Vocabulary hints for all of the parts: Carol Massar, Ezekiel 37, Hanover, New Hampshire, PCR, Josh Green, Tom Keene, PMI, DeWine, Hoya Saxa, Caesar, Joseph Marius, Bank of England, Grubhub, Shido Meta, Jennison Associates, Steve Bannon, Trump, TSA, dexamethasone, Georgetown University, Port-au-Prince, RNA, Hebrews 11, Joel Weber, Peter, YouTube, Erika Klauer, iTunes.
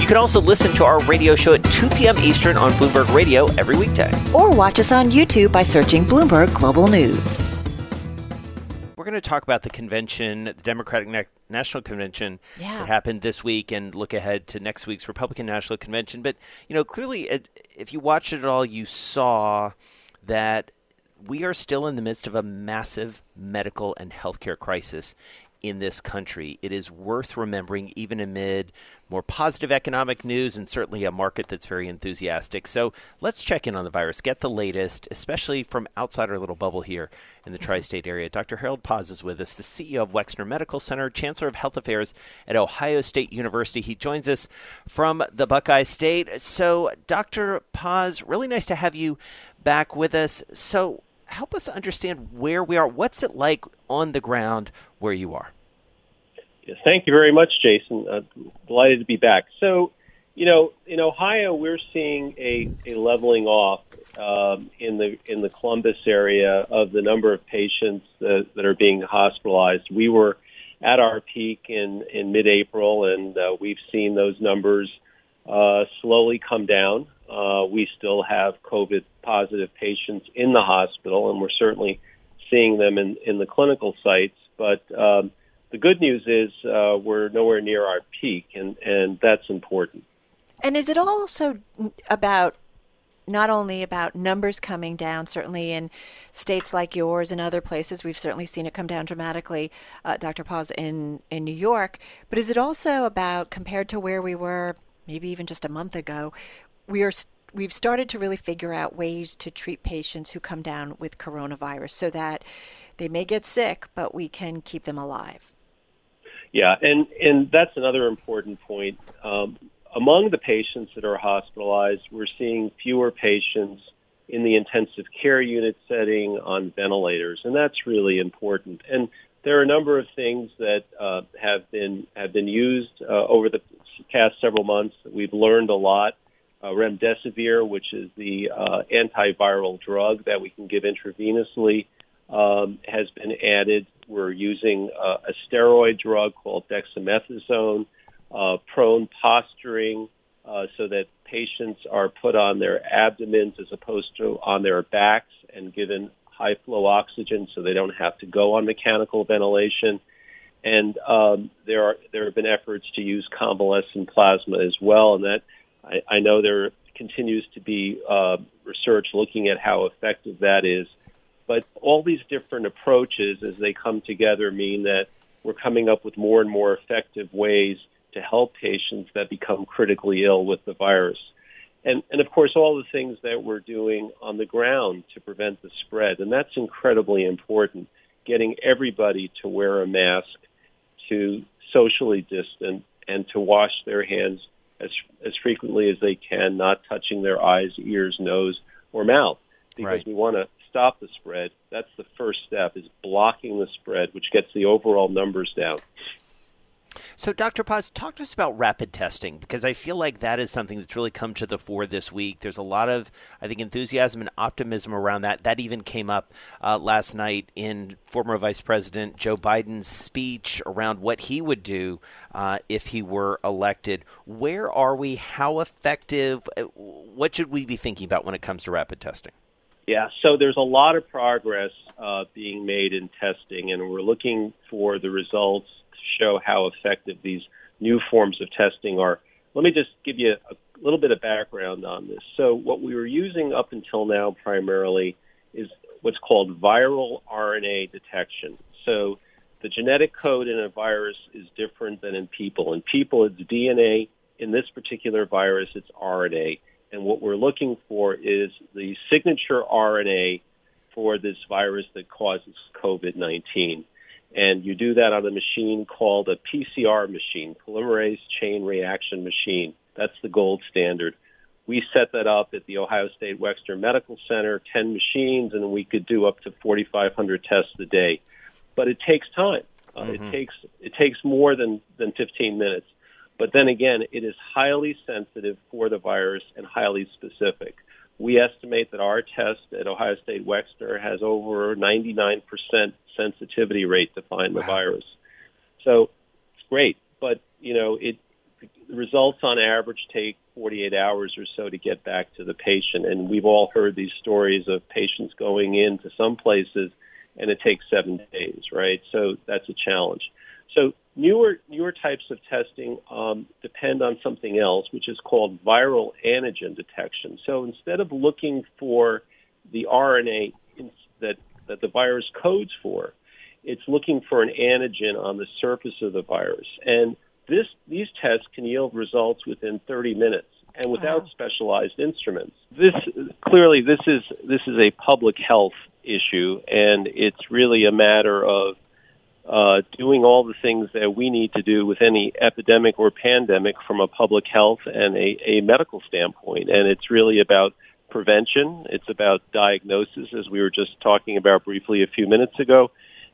You can also listen to our radio show at 2 p.m. Eastern on Bloomberg Radio every weekday. Or watch us on YouTube by searching Bloomberg Global News. We're going to talk about the convention, the Democratic National Convention that happened this week, and look ahead to next week's Republican National Convention. But, you know, clearly, if you watched it at all, you saw that we are still in the midst of a massive medical and healthcare crisis in this country. It is worth remembering, even amid more positive economic news and certainly a market that's very enthusiastic. So let's check in on the virus, get the latest, especially from outside our little bubble here in the tri-state area. Dr. Harold Paz is with us, the CEO of Wexner Medical Center, Chancellor of Health Affairs at Ohio State University. He joins us from the Buckeye State. So Dr. Paz, really nice to have you back with us. So help us understand where we are. What's it like on the ground where you are? Yes, thank you very much, Jason. I'm delighted to be back. So, you know, in Ohio, we're seeing a leveling off in the Columbus area of the number of patients that are being hospitalized. We were at our peak in mid-April, and we've seen those numbers slowly come down. We still have COVID-positive patients in the hospital, and we're certainly seeing them in the clinical sites. But the good news is we're nowhere near our peak, and that's important. And is it also about not only about numbers coming down, certainly in states like yours and other places, we've certainly seen it come down dramatically, Dr. Paz, in New York, but is it also about, compared to where we were maybe even just a month ago, we've started to really figure out ways to treat patients who come down with coronavirus so that they may get sick, but we can keep them alive. Yeah, and that's another important point. Among the patients that are hospitalized, we're seeing fewer patients in the intensive care unit setting on ventilators, and that's really important. And there are a number of things that have been used over the past several months. We've learned a lot. Remdesivir, which is the antiviral drug that we can give intravenously, has been added. We're using a steroid drug called dexamethasone, prone posturing, so that patients are put on their abdomens as opposed to on their backs and given high flow oxygen so they don't have to go on mechanical ventilation. And there have been efforts to use convalescent plasma as well, and that I know there continues to be research looking at how effective that is. But all these different approaches, as they come together, mean that we're coming up with more and more effective ways to help patients that become critically ill with the virus. And of course, all the things that we're doing on the ground to prevent the spread. And that's incredibly important, getting everybody to wear a mask, to socially distance, and to wash their hands as frequently as they can, not touching their eyes, ears, nose, or mouth, because we want to stop the spread. That's the first step, is blocking the spread, which gets the overall numbers down. So, Dr. Paz, talk to us about rapid testing, because I feel like that is something that's really come to the fore this week. There's a lot of, I think, enthusiasm and optimism around that. That even came up last night in former Vice President Joe Biden's speech around what he would do if he were elected. Where are we? How effective? What should we be thinking about when it comes to rapid testing? Yeah, so there's a lot of progress being made in testing, and we're looking for the results show how effective these new forms of testing are. Let me just give you a little bit of background on this. So what we were using up until now primarily is what's called viral RNA detection. So the genetic code in a virus is different than in people. In people, it's DNA. In this particular virus, it's RNA. And what we're looking for is the signature RNA for this virus that causes COVID-19. And you do that on a machine called a PCR machine, polymerase chain reaction machine. That's the gold standard. We set that up at the Ohio State Wexner Medical Center, 10 machines, and we could do up to 4,500 tests a day. But it takes time. It takes more than 15 minutes. But then again, it is highly sensitive for the virus and highly specific. We estimate that our test at Ohio State Wexner has over 99% sensitivity rate to find the virus. So it's great. But, you know, the results on average take 48 hours or so to get back to the patient. And we've all heard these stories of patients going into some places and it takes 7 days, right? So that's a challenge. So newer types of testing depend on something else, which is called viral antigen detection. So instead of looking for the RNA that the virus codes for, it's looking for an antigen on the surface of the virus. And these tests can yield results within 30 minutes and without specialized instruments. This is a public health issue, and it's really a matter of doing all the things that we need to do with any epidemic or pandemic from a public health and a medical standpoint. And it's really about prevention. It's about diagnosis, as we were just talking about briefly a few minutes ago,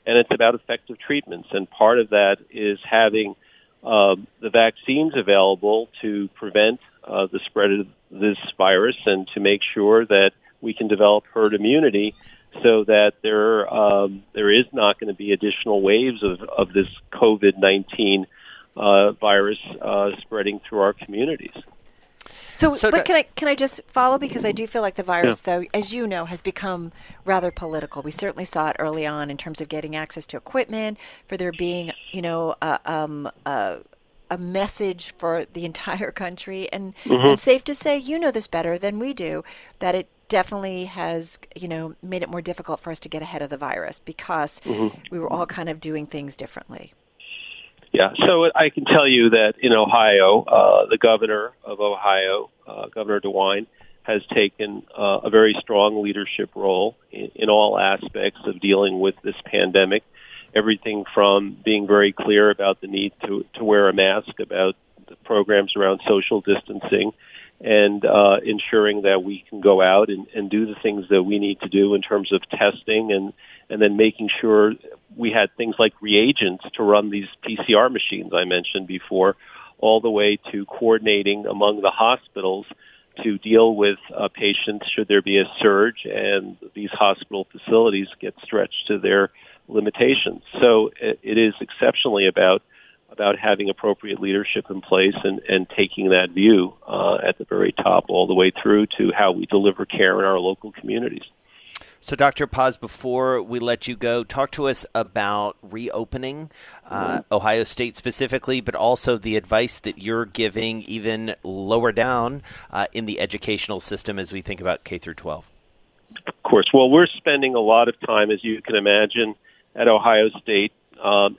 and it's about effective treatments. And part of that is having the vaccines available to prevent the spread of this virus and to make sure that we can develop herd immunity so that there is not going to be additional waves of this COVID-19 virus spreading through our communities. But can I just follow? Because I do feel like the virus, though, as you know, has become rather political. We certainly saw it early on in terms of getting access to equipment, for there being, you know, a message for the entire country. And it's safe to say, you know this better than we do, that it definitely has, you know, made it more difficult for us to get ahead of the virus because we were all kind of doing things differently. Yeah, so I can tell you that in Ohio, the governor of Ohio, Governor DeWine, has taken a very strong leadership role in all aspects of dealing with this pandemic. Everything from being very clear about the need to wear a mask, about the programs around social distancing, and ensuring that we can go out and do the things that we need to do in terms of testing, and then making sure we had things like reagents to run these PCR machines I mentioned before, all the way to coordinating among the hospitals to deal with patients should there be a surge and these hospital facilities get stretched to their limitations. So it is exceptionally about having appropriate leadership in place and taking that view at the very top all the way through to how we deliver care in our local communities. So, Dr. Paz, before we let you go, talk to us about reopening Ohio State specifically, but also the advice that you're giving even lower down in the educational system as we think about K through 12. Of course. Well, we're spending a lot of time, as you can imagine, at Ohio State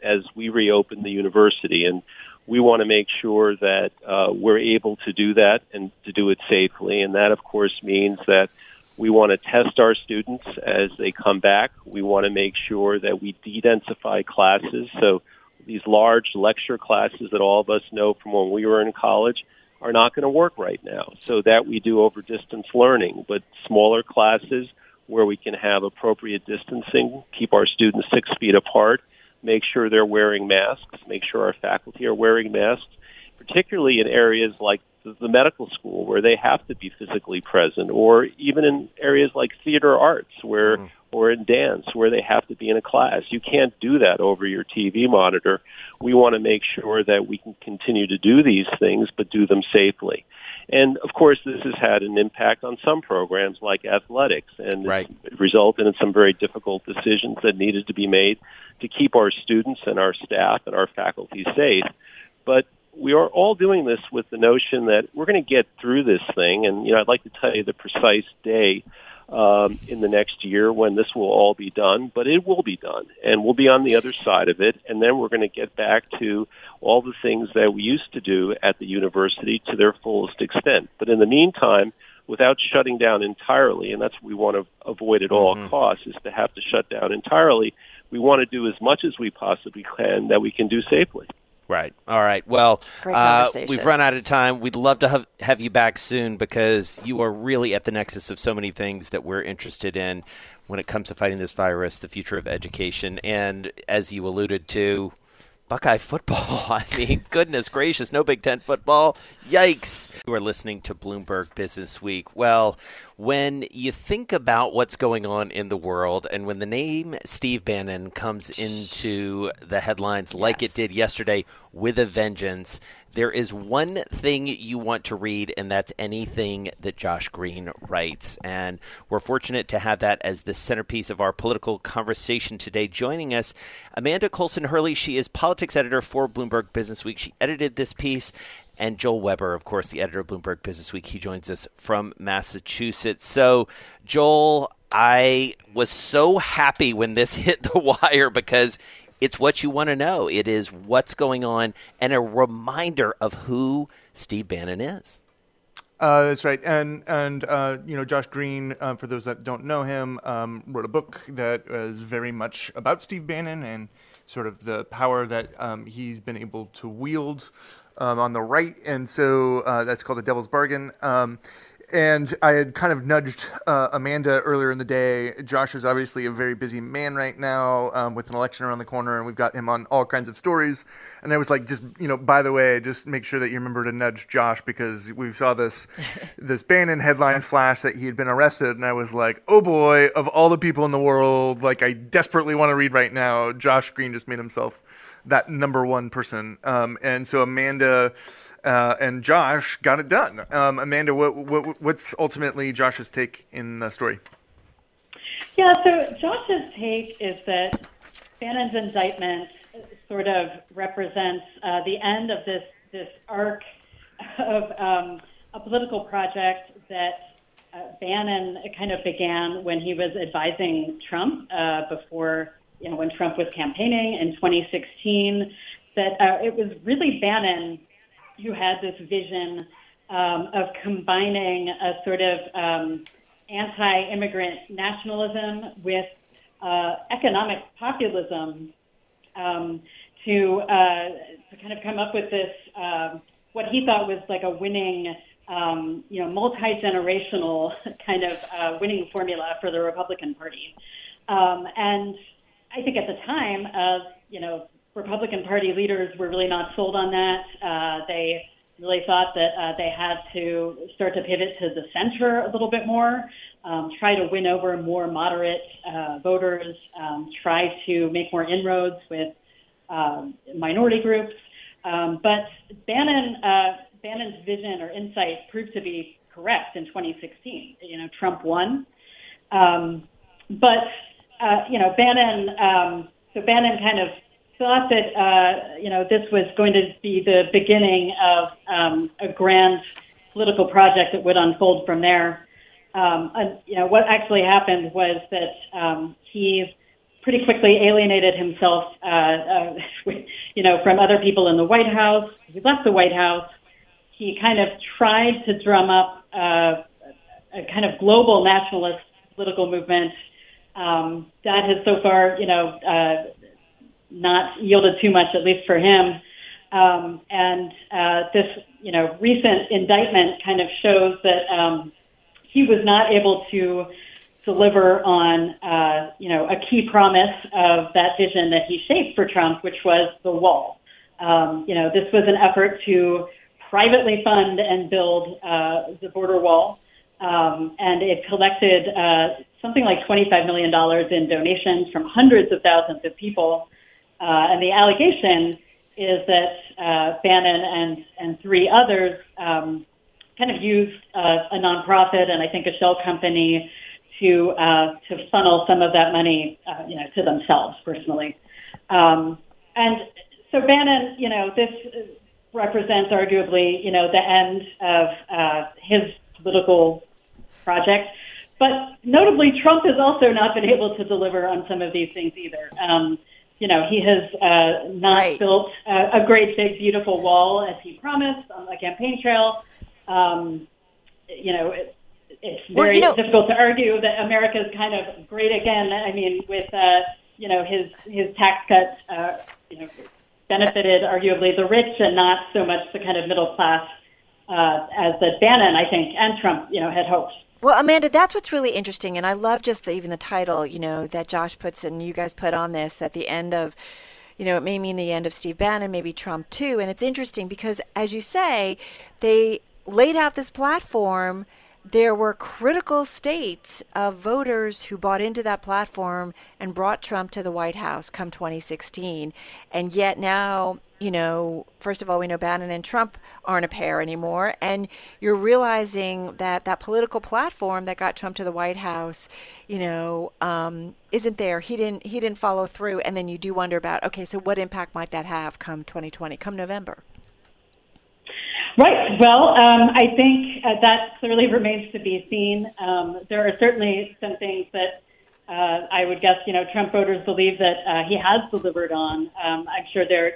as we reopen the university. And we want to make sure that we're able to do that and to do it safely. And that, of course, means that we want to test our students as they come back. We want to make sure that we de-densify classes. So these large lecture classes that all of us know from when we were in college are not going to work right now. So that we do over distance learning, but smaller classes where we can have appropriate distancing, keep our students 6 feet apart, make sure they're wearing masks, make sure our faculty are wearing masks, particularly in areas like the medical school where they have to be physically present, or even in areas like theater arts where or in dance where they have to be in a class. You can't do that over your TV monitor. We want to make sure that we can continue to do these things, but do them safely. And, of course, this has had an impact on some programs like athletics, and it resulted in some very difficult decisions that needed to be made to keep our students and our staff and our faculty safe. But we are all doing this with the notion that we're going to get through this thing. And, you know, I'd like to tell you the precise day in the next year when this will all be done, but it will be done, and we'll be on the other side of it, and then we're going to get back to all the things that we used to do at the university to their fullest extent. But in the meantime, without shutting down entirely, and that's what we want to avoid at all costs, is to have to shut down entirely. We want to do as much as we possibly can that we can do safely. Right. All right. Well, we've run out of time. We'd love to have you back soon, because you are really at the nexus of so many things that we're interested in when it comes to fighting this virus, the future of education, and as you alluded to, Buckeye football. I mean, goodness gracious, no Big Ten football. Yikes. You are listening to Bloomberg Businessweek. Well, when you think about what's going on in the world, and when the name Steve Bannon comes into the headlines like it did yesterday with a vengeance, there is one thing you want to read, and that's anything that Josh Green writes. And we're fortunate to have that as the centerpiece of our political conversation today. Joining us, Amanda Colson Hurley. She is politics editor for Bloomberg Businessweek. She edited this piece. And Joel Weber, of course, the editor of Bloomberg Businessweek. He joins us from Massachusetts. So, Joel, I was so happy when this hit the wire, because it's what you want to know. It is what's going on and a reminder of who Steve Bannon is. That's right. And you know, Josh Green, for those that don't know him, wrote a book that was very much about Steve Bannon and sort of the power that he's been able to wield on the right. And so that's called The Devil's Bargain. And I had kind of nudged Amanda earlier in the day. Josh is obviously a very busy man right now, with an election around the corner, and we've got him on all kinds of stories. And I was like, just, you know, by the way, just make sure that you remember to nudge Josh, because we saw this Bannon headline flash that he had been arrested. And I was like, oh boy, of all the people in the world, like, I desperately want to read right now. Josh Green just made himself that number one person. And so Amanda and Josh got it done. Amanda, what's ultimately Josh's take in the story? Yeah, so Josh's take is that Bannon's indictment sort of represents the end of this arc of a political project that Bannon kind of began when he was advising Trump before, you know, when Trump was campaigning in 2016, that it was really Bannon who had this vision of combining a sort of anti-immigrant nationalism with economic populism to kind of come up with this, what he thought was like a winning, you know, multi-generational kind of winning formula for the Republican Party. And I think at the time, you know, Republican Party leaders were really not sold on that. They really thought that they had to start to pivot to the center a little bit more, try to win over more moderate voters, try to make more inroads with minority groups. But Bannon's vision or insight proved to be correct in 2016. You know, Trump won. You know, Bannon kind of thought that, you know, this was going to be the beginning of a grand political project that would unfold from there. And, you know, what actually happened was that he pretty quickly alienated himself, you know, from other people in the White House. He left the White House. He kind of tried to drum up a kind of global nationalist political movement. That has so far, you know, not yielded too much, at least for him. This, you know, recent indictment kind of shows that he was not able to deliver on, you know, a key promise of that vision that he shaped for Trump, which was the wall. You know, this was an effort to privately fund and build the border wall, and it collected something like $25 million in donations from hundreds of thousands of people. And the allegation is that Bannon and three others kind of used a nonprofit and I think a shell company to funnel some of that money, you know, to themselves personally. And so Bannon, you know, this represents arguably, you know, the end of his political project. But notably, Trump has also not been able to deliver on some of these things either. You know, he has not built a great, big, beautiful wall, as he promised, on the campaign trail. You know, it's very difficult to argue that America is kind of great again. I mean, with, you know, his tax cuts, you know, benefited arguably the rich and not so much the kind of middle class as that Bannon, I think, and Trump, had hoped. Well, Amanda, that's what's really interesting, and I love just even the title, that Josh puts and you guys put on this at the end of, it may mean the end of Steve Bannon, maybe Trump too. And it's interesting because, as you say, they laid out this platform. There were critical states of voters who bought into that platform and brought Trump to the White House come 2016. And yet now, first of all, we know Bannon and Trump aren't a pair anymore. And you're realizing that that political platform that got Trump to the White House, isn't there. He didn't follow through. And then you do wonder about, okay, so what impact might that have come 2020, come November? Right. Well, I think that clearly remains to be seen. There are certainly some things that I would guess, Trump voters believe that he has delivered on. I'm sure there,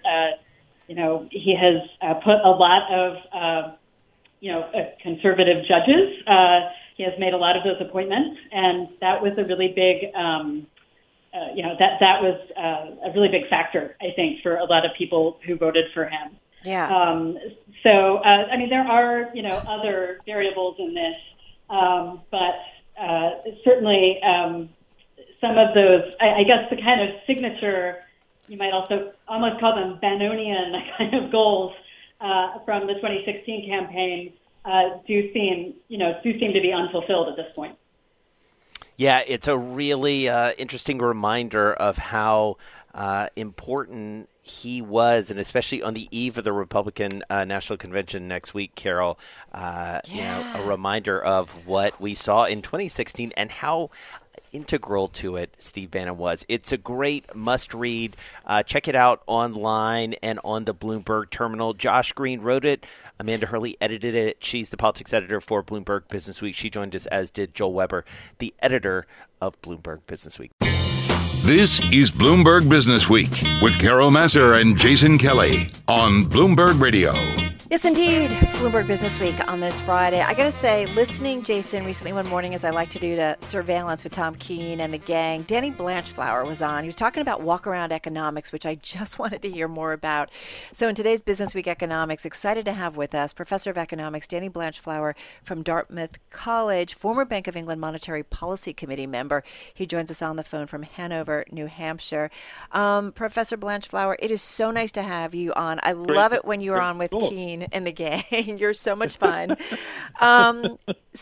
he has put a lot of, conservative judges. He has made a lot of those appointments, and that was a really big, that was a really big factor, I think, for a lot of people who voted for him. Yeah. There are, other variables in this, but certainly some of those, I guess the kind of signature, you might also almost call them Bannonian kind of goals from the 2016 campaign do seem to be unfulfilled at this point. Yeah, it's a really interesting reminder of how important he was, and especially on the eve of the Republican National Convention next week, Carol, a reminder of what we saw in 2016 and how integral to it Steve Bannon was. It's a great must-read. Check it out online and on the Bloomberg terminal. Josh Green wrote it. Amanda Hurley edited it. She's the politics editor for Bloomberg Businessweek. She joined us, as did Joel Weber, the editor of Bloomberg Businessweek. This is Bloomberg Businessweek with Carol Massar and Jason Kelly on Bloomberg Radio. Yes, indeed. Bloomberg Businessweek on this Friday. I got to say, listening, Jason, recently one morning, as I like to do, to Surveillance with Tom Keene and the gang, Danny Blanchflower was on. He was talking about walk-around economics, which I just wanted to hear more about. So in today's Businessweek Economics, excited to have with us Professor of Economics Danny Blanchflower from Dartmouth College, former Bank of England Monetary Policy Committee member. He joins us on the phone from Hanover, New Hampshire. Professor Blanchflower, it is so nice to have you on. I love it when you're on with Keen and the gang. You're so much fun.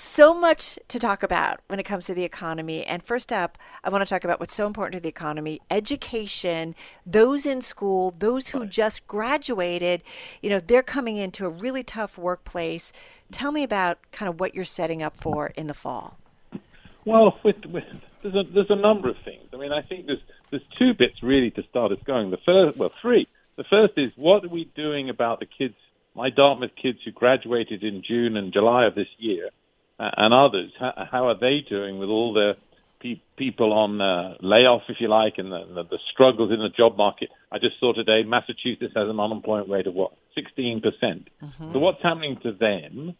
So much to talk about when it comes to the economy. And first up, I want to talk about what's so important to the economy: education, those in school, those who just graduated, they're coming into a really tough workplace. Tell me about kind of what you're setting up for in the fall. Well, there's a number of things. I mean, I think there's two bits really to start us going. Three. The first is, what are we doing about the kids, my Dartmouth kids who graduated in June and July of this year, and others? How are they doing with all the people on layoff, if you like, and the struggles in the job market? I just saw today Massachusetts has an unemployment rate of, 16%. Mm-hmm. So what's happening to them?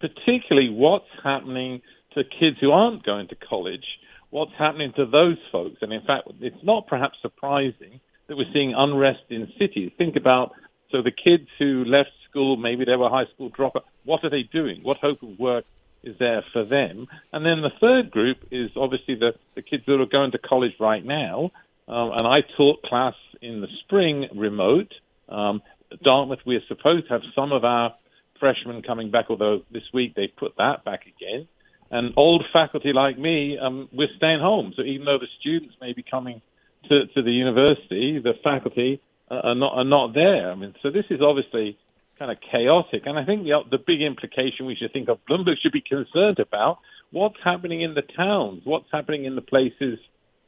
Particularly what's happening to kids who aren't going to college, what's happening to those folks? And in fact, it's not perhaps surprising that we're seeing unrest in cities. Think about, so the kids who left school, maybe they were high school dropout, what are they doing? What hope of work is there for them? And then the third group is obviously the kids that are going to college right now. And I taught class in the spring remote. Dartmouth, we are supposed to have some of our freshmen coming back, although this week they put that back again. And old faculty like me, we're staying home. So even though the students may be coming to the university, the faculty are not there. I mean, so this is obviously kind of chaotic. And I think the big implication we should think of, Bloomberg should be concerned about, what's happening in the towns, what's happening in the places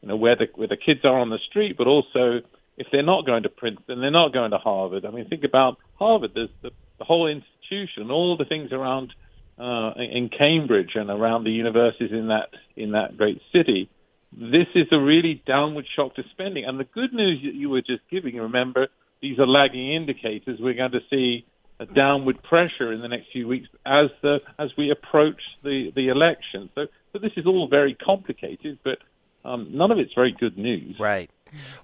where the kids are on the street, but also if they're not going to Princeton, they're not going to Harvard. I mean, think about Harvard. There's the whole institution, all the things around in Cambridge and around the universities in that great city. This is a really downward shock to spending. And the good news that you were just giving, remember, these are lagging indicators. We're going to see a downward pressure in the next few weeks as we approach the election. So this is all very complicated, but none of it's very good news. Right.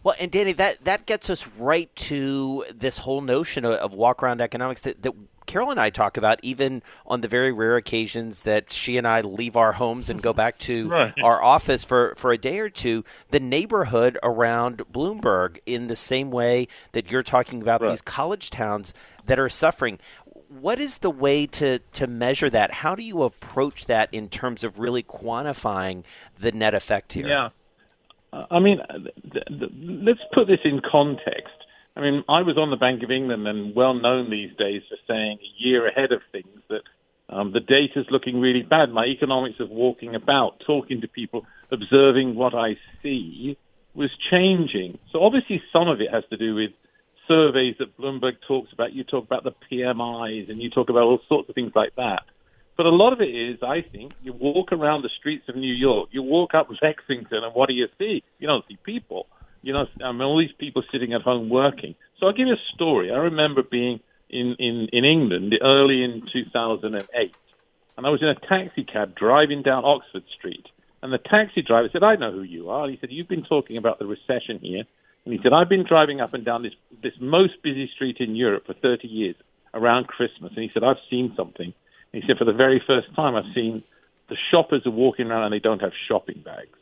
Well, and Danny, that gets us right to this whole notion of walk-around economics that Carol and I talk about, even on the very rare occasions that she and I leave our homes and go back to right. our office for a day or two, the neighborhood around Bloomberg, in the same way that you're talking about right. these college towns that are suffering. What is the way to measure that? How do you approach that in terms of really quantifying the net effect here? Yeah. I mean, let's put this in context. I mean, I was on the Bank of England and well known these days for saying a year ahead of things that the data's looking really bad. My economics of walking about, talking to people, observing what I see was changing. So obviously some of it has to do with surveys that Bloomberg talks about. You talk about the PMIs and you talk about all sorts of things like that. But a lot of it is, I think, you walk around the streets of New York, you walk up Lexington, and what do you see? You don't see people. You know, I mean, all these people sitting at home working. So I'll give you a story. I remember being in England early in 2008, and I was in a taxi cab driving down Oxford Street. And the taxi driver said, I know who you are. And he said, you've been talking about the recession here. And he said, I've been driving up and down this most busy street in Europe for 30 years around Christmas. And he said, I've seen something. And he said, for the very first time, I've seen the shoppers are walking around and they don't have shopping bags.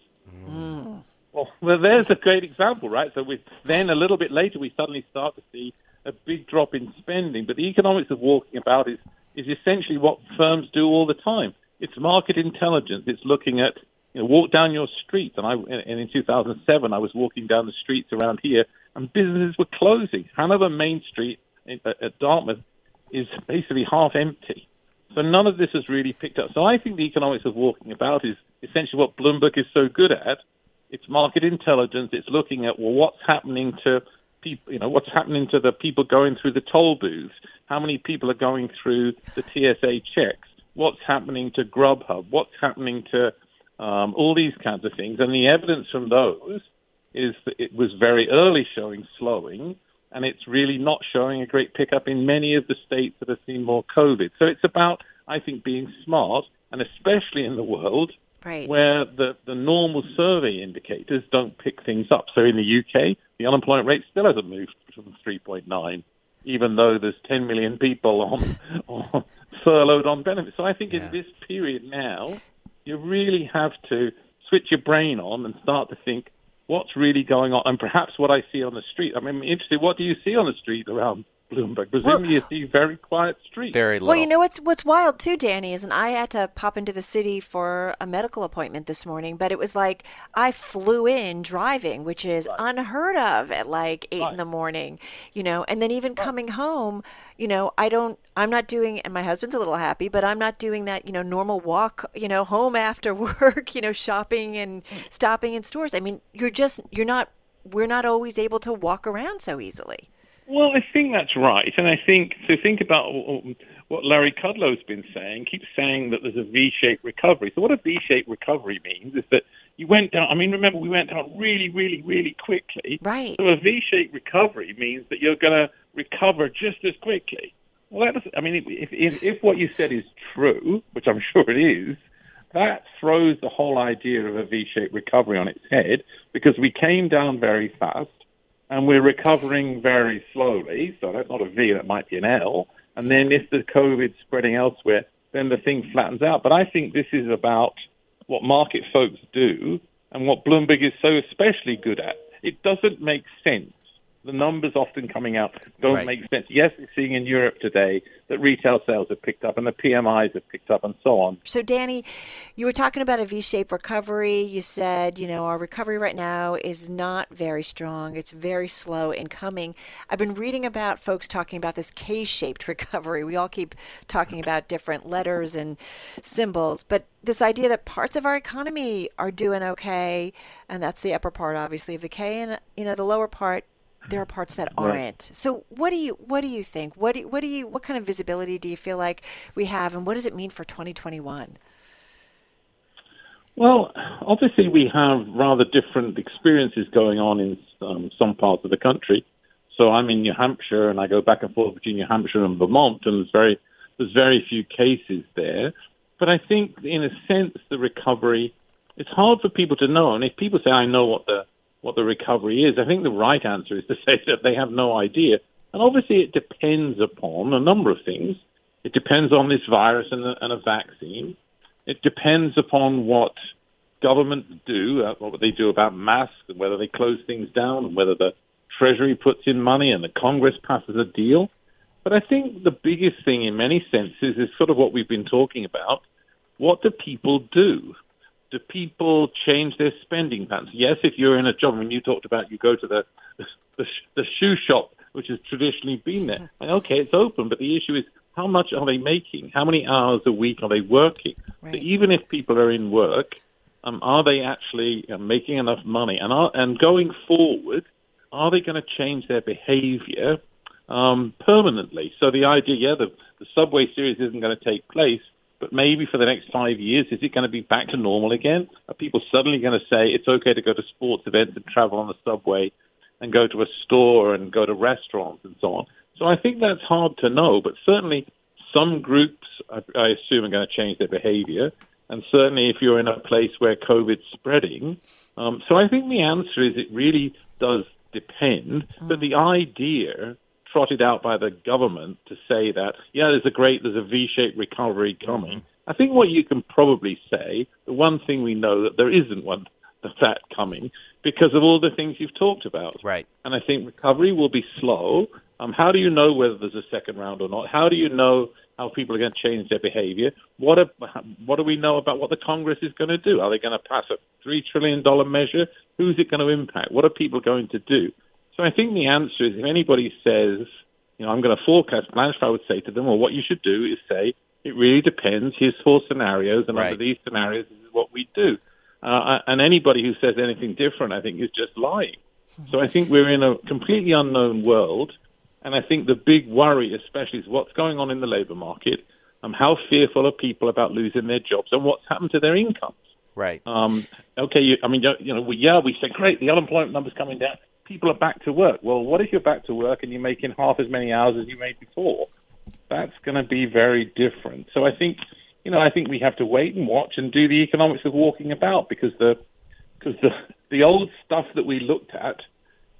Mm. Well, there's a great example, right? So then a little bit later, we suddenly start to see a big drop in spending. But the economics of walking about is essentially what firms do all the time. It's market intelligence. It's looking at, you know, walk down your street. And in 2007, I was walking down the streets around here, and businesses were closing. Hanover Main Street at Dartmouth is basically half empty. So none of this has really picked up. So I think the economics of walking about is essentially what Bloomberg is so good at. It's market intelligence. It's looking at, well, what's happening to people, you know, what's happening to the people going through the toll booths? How many people are going through the TSA checks? What's happening to Grubhub? What's happening to all these kinds of things? And the evidence from those is that it was very early showing slowing, and it's really not showing a great pickup in many of the states that have seen more COVID. So it's about, I think, being smart, and especially in the world, right. where the normal survey indicators don't pick things up. So in the UK, the unemployment rate still hasn't moved from 3.9, even though there's 10 million people on furloughed on benefits. So I think in this period now, you really have to switch your brain on and start to think, what's really going on? And perhaps what I see on the street. I mean, I'm interested, what do you see on the street around Bloomberg? Presumably you see very quiet streets. Very low. Well, you know, what's wild too, Danny, is, and I had to pop into the city for a medical appointment this morning, but it was like I flew in driving, which is right. unheard of at like 8 right. in the morning, you know, and then even right. coming home, you know, I'm not doing, and my husband's a little happy, but I'm not doing that, you know, normal walk, you know, home after work, you know, shopping and stopping in stores. I mean, we're not always able to walk around so easily. Well, I think that's right. And I think, so think about what Larry Kudlow's been saying, keeps saying that there's a V-shaped recovery. So what a V-shaped recovery means is that you went down, I mean, remember, we went down really, really, really quickly. Right. So a V-shaped recovery means that you're going to recover just as quickly. Well, that I mean, if what you said is true, which I'm sure it is, that throws the whole idea of a V-shaped recovery on its head, because we came down very fast. And we're recovering very slowly, so that's not a V, that might be an L. And then if the COVID's spreading elsewhere, then the thing flattens out. But I think this is about what market folks do and what Bloomberg is so especially good at. It doesn't make sense. The numbers often coming out don't right. make sense. Yes, we're seeing in Europe today that retail sales have picked up and the PMIs have picked up and so on. So, Danny, you were talking about a V-shaped recovery. You said, you know, our recovery right now is not very strong. It's very slow in coming. I've been reading about folks talking about this K-shaped recovery. We all keep talking about different letters and symbols, but this idea that parts of our economy are doing okay, and that's the upper part, obviously, of the K, and, you know, the lower part, there are parts that aren't. Right. So what do you think? What kind of visibility do you feel like we have, and what does it mean for 2021? Well, obviously we have rather different experiences going on in some parts of the country. So I'm in New Hampshire, and I go back and forth between New Hampshire and Vermont, and there's very few cases there. But I think, in a sense, the recovery, it's hard for people to know. And if people say, I know what the the recovery is, I think the right answer is to say that they have no idea. And obviously it depends upon a number of things. It depends on this virus and a vaccine. It depends upon what governments do, what they do about masks, and whether they close things down, and whether the Treasury puts in money and the Congress passes a deal. But I think the biggest thing in many senses is sort of what we've been talking about. What do people do? Do people change their spending patterns? Yes, if you're in a job, when you talked about you go to the shoe shop, which has traditionally been there. And okay, it's open, but the issue is how much are they making? How many hours a week are they working? Right. So even if people are in work, are they actually making enough money? And going forward, are they going to change their behavior permanently? So the idea, the Subway Series isn't going to take place, but maybe for the next 5 years, is it going to be back to normal again? Are people suddenly going to say it's okay to go to sports events and travel on the subway and go to a store and go to restaurants and so on? So I think that's hard to know, but certainly some groups, I assume, are going to change their behavior, and certainly if you're in a place where COVID's spreading. So I think the answer is it really does depend, but the idea trotted out by the government to say that, there's a V-shaped recovery coming. I think what you can probably say, the one thing we know that there isn't one, that coming, because of all the things you've talked about. Right. And I think recovery will be slow. How do you know whether there's a second round or not? How do you know how people are going to change their behavior? What do we know about what the Congress is going to do? Are they going to pass a $3 trillion measure? Who's it going to impact? What are people going to do? So I think the answer is, if anybody says, I'm going to forecast, Blanchflower would say to them, well, what you should do is say, it really depends. Here's four scenarios, and under these scenarios, this is what we do. And anybody who says anything different, I think, is just lying. So I think we're in a completely unknown world, and I think the big worry, especially, is what's going on in the labour market, how fearful are people about losing their jobs, and what's happened to their incomes. Right. We said, great, the unemployment number's coming down. People are back to work. Well, what if you're back to work and you're making half as many hours as you made before? That's going to be very different. So I think... I think we have to wait and watch and do the economics of walking about, because the old stuff that we looked at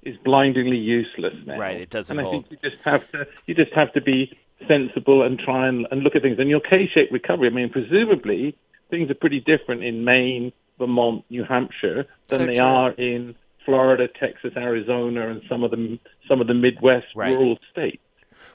is blindingly useless now. Right, it doesn't hold. And I think you just have to be sensible and try and look at things. And your K-shaped recovery, I mean, presumably things are pretty different in Maine, Vermont, New Hampshire than they are in Florida, Texas, Arizona, and some of the Midwest rural states.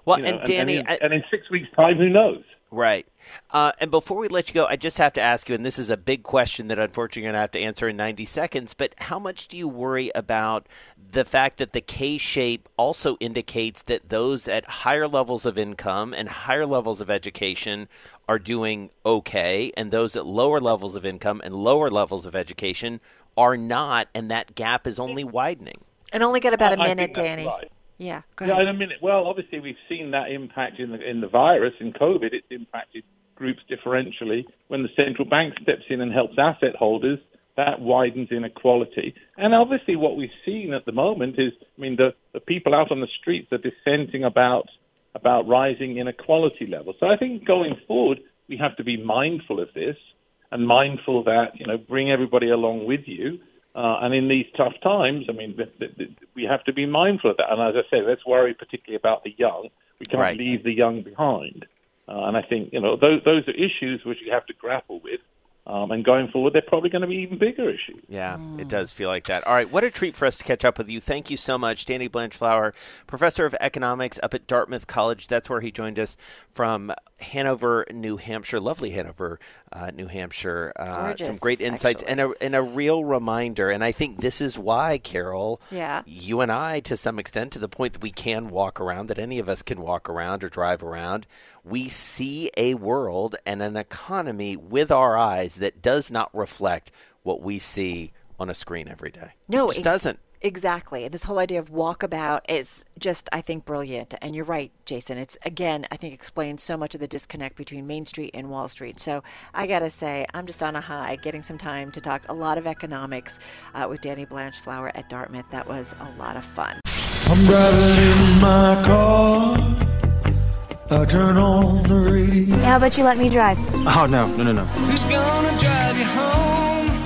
Well, and Danny, and in 6 weeks' time, who knows? Right. And before we let you go, I just have to ask you, and this is a big question that unfortunately you're going to have to answer in 90 seconds, but how much do you worry about the fact that the K-shape also indicates that those at higher levels of income and higher levels of education are doing okay, and those at lower levels of income and lower levels of education are not, and that gap is only widening? And only got about a minute, Danny. Right. Yeah, go ahead. Yeah, well, obviously we've seen that impact in the virus, in COVID. It's impacted groups differentially. When the central bank steps in and helps asset holders, that widens inequality. And obviously what we've seen at the moment is, the people out on the streets are dissenting about rising inequality levels. So I think going forward, we have to be mindful of this and mindful that, bring everybody along with you. And in these tough times, we have to be mindful of that. And as I say, let's worry particularly about the young. We can't leave the young behind. And I think, those are issues which you have to grapple with. And going forward, they're probably going to be even bigger issues. Yeah, it does feel like that. All right, what a treat for us to catch up with you. Thank you so much, Danny Blanchflower, professor of economics up at Dartmouth College. That's where he joined us from Hanover, New Hampshire. Lovely Hanover, New Hampshire. Gorgeous, some great insights and a real reminder. And I think this is why, Carol, you and I, to some extent, to the point that we can walk around, that any of us can walk around or drive around, we see a world and an economy with our eyes that does not reflect what we see on a screen every day. No, it just doesn't. Exactly. This whole idea of walkabout is just, I think, brilliant. And you're right, Jason. It's, again, I think explains so much of the disconnect between Main Street and Wall Street. So I got to say, I'm just on a high, getting some time to talk a lot of economics with Danny Blanchflower at Dartmouth. That was a lot of fun. I'm driving in my car. Turn on the radio. How about you let me drive? Oh, no. Who's gonna drive you home?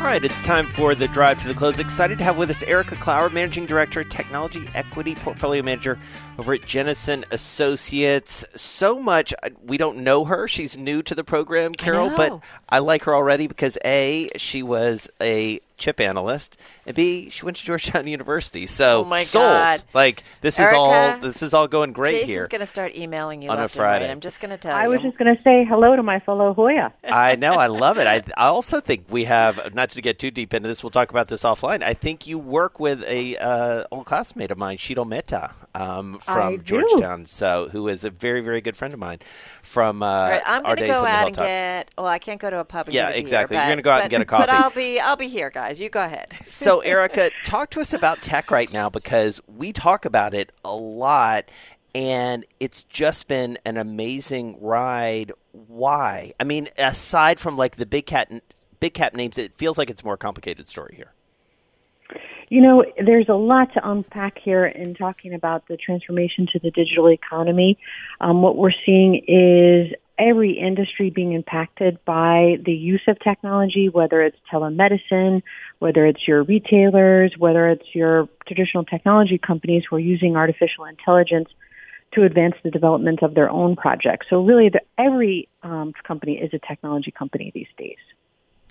All right, it's time for the drive to the close. Excited to have with us Erika Klauer, Managing Director, Technology Equity Portfolio Manager over at Jennison Associates. So much, we don't know her. She's new to the program, Carol, but I like her already because A, she was a chip analyst, and B, she went to Georgetown University. So God. Like this is all going great. Jason's here. Jason's going to start emailing you on a Friday. Right. I'm just going to tell you. I was just going to say hello to my fellow Hoya. I know. I love it. I also think we have, not to get too deep into this, we'll talk about this offline. I think you work with a old classmate of mine, Shido Meta, from Georgetown, who is a very, very good friend of mine from I'm going to go out and get, well, I can't go to a pub and get a beer, but you're going to go out and get a coffee. But I'll be here, guys. You go ahead. So, Erika, talk to us about tech right now, because we talk about it a lot, and it's just been an amazing ride. Why? I mean, aside from like the big cap names, it feels like it's a more complicated story here. You know, there's a lot to unpack here in talking about the transformation to the digital economy. What we're seeing is every industry being impacted by the use of technology, whether it's telemedicine, whether it's your retailers, whether it's your traditional technology companies who are using artificial intelligence to advance the development of their own projects. So really, every company is a technology company these days.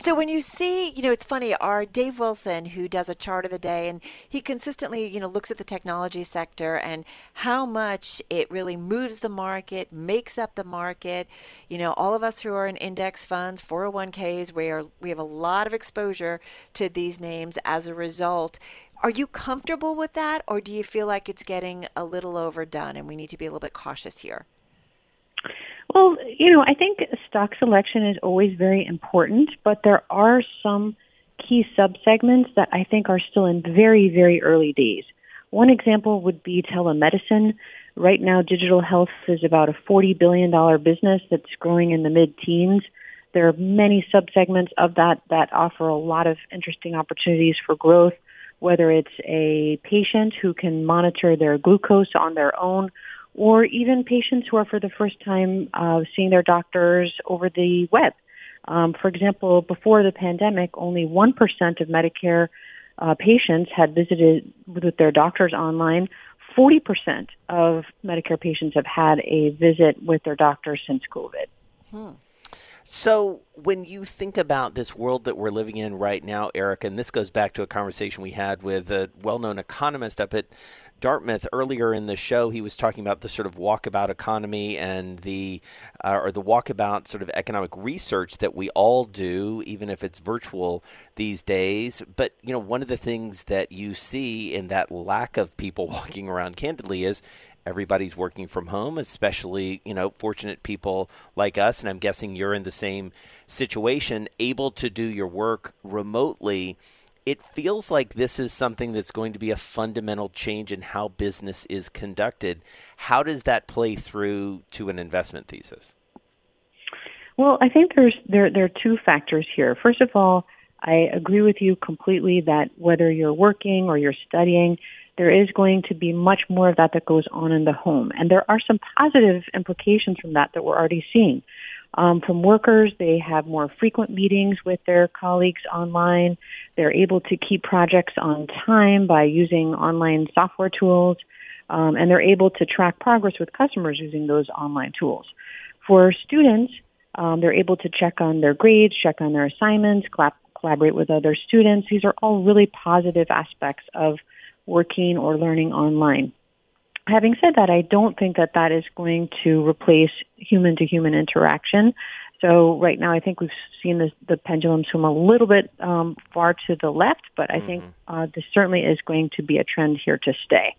So when you see, you know, it's funny, our Dave Wilson, who does a chart of the day, and he consistently, you know, looks at the technology sector and how much it really moves the market, makes up the market. You know, all of us who are in index funds, 401ks, we have a lot of exposure to these names as a result. Are you comfortable with that, or do you feel like it's getting a little overdone and we need to be a little bit cautious here? Well, you know, I think stock selection is always very important, but there are some key subsegments that I think are still in very, very early days. One example would be telemedicine. Right now, digital health is about a $40 billion business that's growing in the mid-teens. There are many subsegments of that offer a lot of interesting opportunities for growth, whether it's a patient who can monitor their glucose on their own, or even patients who are for the first time seeing their doctors over the web. For example, before the pandemic, only 1% of Medicare patients had visited with their doctors online. 40% of Medicare patients have had a visit with their doctors since COVID. Hmm. So when you think about this world that we're living in right now, Erika, and this goes back to a conversation we had with a well-known economist up at Dartmouth earlier in the show, he was talking about the sort of walkabout economy and the walkabout sort of economic research that we all do, even if it's virtual these days. But, you know, one of the things that you see in that lack of people walking around candidly is everybody's working from home, especially, you know, fortunate people like us. And I'm guessing you're in the same situation, able to do your work remotely. It feels like this is something that's going to be a fundamental change in how business is conducted. How does that play through to an investment thesis? Well, I think there are two factors here. First of all, I agree with you completely that whether you're working or you're studying, there is going to be much more of that goes on in the home. And there are some positive implications from that we're already seeing. From workers, they have more frequent meetings with their colleagues online. They're able to keep projects on time by using online software tools, and they're able to track progress with customers using those online tools. For students, they're able to check on their grades, check on their assignments, collaborate with other students. These are all really positive aspects of working or learning online. Having said that, I don't think that is going to replace human-to-human interaction. So right now, I think we've seen the pendulum swing a little bit far to the left, but I think this certainly is going to be a trend here to stay.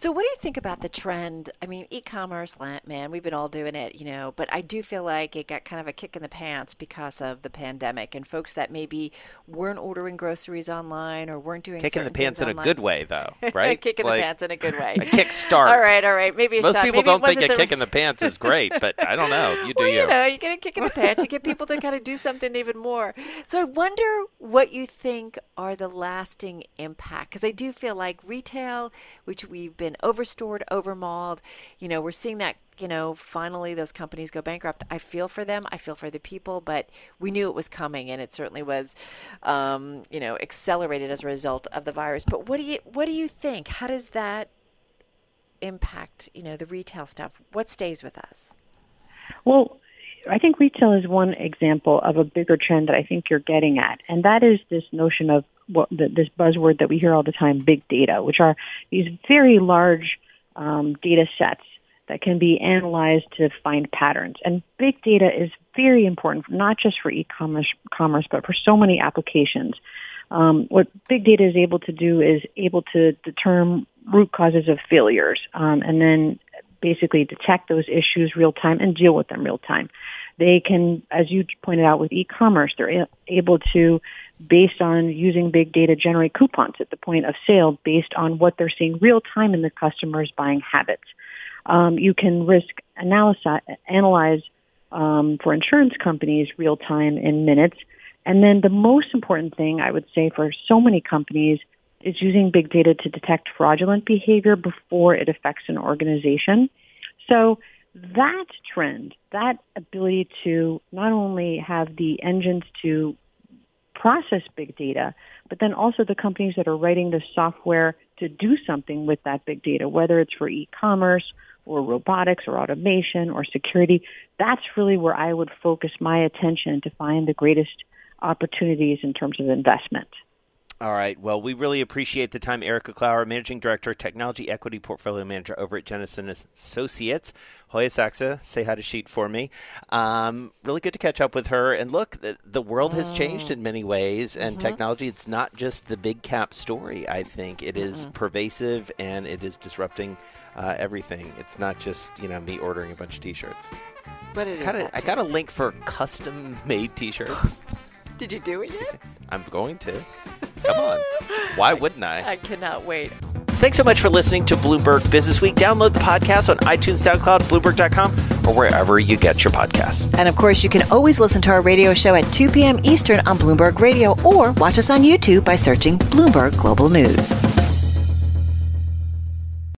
So what do you think about the trend? I mean, e-commerce, man, we've been all doing it, you know, but I do feel like it got kind of a kick in the pants because of the pandemic, and folks that maybe weren't ordering groceries online or weren't doing certain things online. Kicking the pants in a good way, though, right? Kicking the pants in a good way. A kickstart. All right. Maybe a shot. Most people don't think a kick in the pants is great, but I don't know. You do you. You know, you get a kick in the pants, you get people that kind of do something even more. So I wonder what you think are the lasting impact, because I do feel like retail, which we've been overstored, overmalled, you know, we're seeing that, you know, finally those companies go bankrupt. I feel for them. I feel for the people, but we knew it was coming, and it certainly was, you know, accelerated as a result of the virus. But what do you think? How does that impact, you know, the retail stuff? What stays with us? Well, I think retail is one example of a bigger trend that I think you're getting at, and that is this notion of this buzzword that we hear all the time, big data, which are these very large data sets that can be analyzed to find patterns. And big data is very important, not just for e-commerce, but for so many applications. What big data is able to do is able to determine root causes of failures, and then basically detect those issues real time and deal with them real time. They can, as you pointed out with e-commerce, they're able to, based on using big data, generate coupons at the point of sale based on what they're seeing real time in the customer's buying habits. You can risk analyze for insurance companies real time in minutes. And then the most important thing I would say for so many companies is using big data to detect fraudulent behavior before it affects an organization. So that trend, that ability to not only have the engines to process big data, but then also the companies that are writing the software to do something with that big data, whether it's for e-commerce or robotics or automation or security, that's really where I would focus my attention to find the greatest opportunities in terms of investment. All right. Well, we really appreciate the time, Erika Klauer, Managing Director, Technology Equity Portfolio Manager over at Jennison Associates. Hoya Saxa, say hi to Sheet for me. Really good to catch up with her. And look, the world has changed in many ways. And technology, it's not just the big cap story, I think. It is pervasive, and it is disrupting everything. It's not just, you know, me ordering a bunch of T-shirts. But it is. I got a link for custom-made T-shirts. Did you do it yet? I'm going to. Come on. Why wouldn't I? I cannot wait. Thanks so much for listening to Bloomberg Business Week. Download the podcast on iTunes, SoundCloud, Bloomberg.com, or wherever you get your podcasts. And, of course, you can always listen to our radio show at 2 p.m. Eastern on Bloomberg Radio, or watch us on YouTube by searching Bloomberg Global News.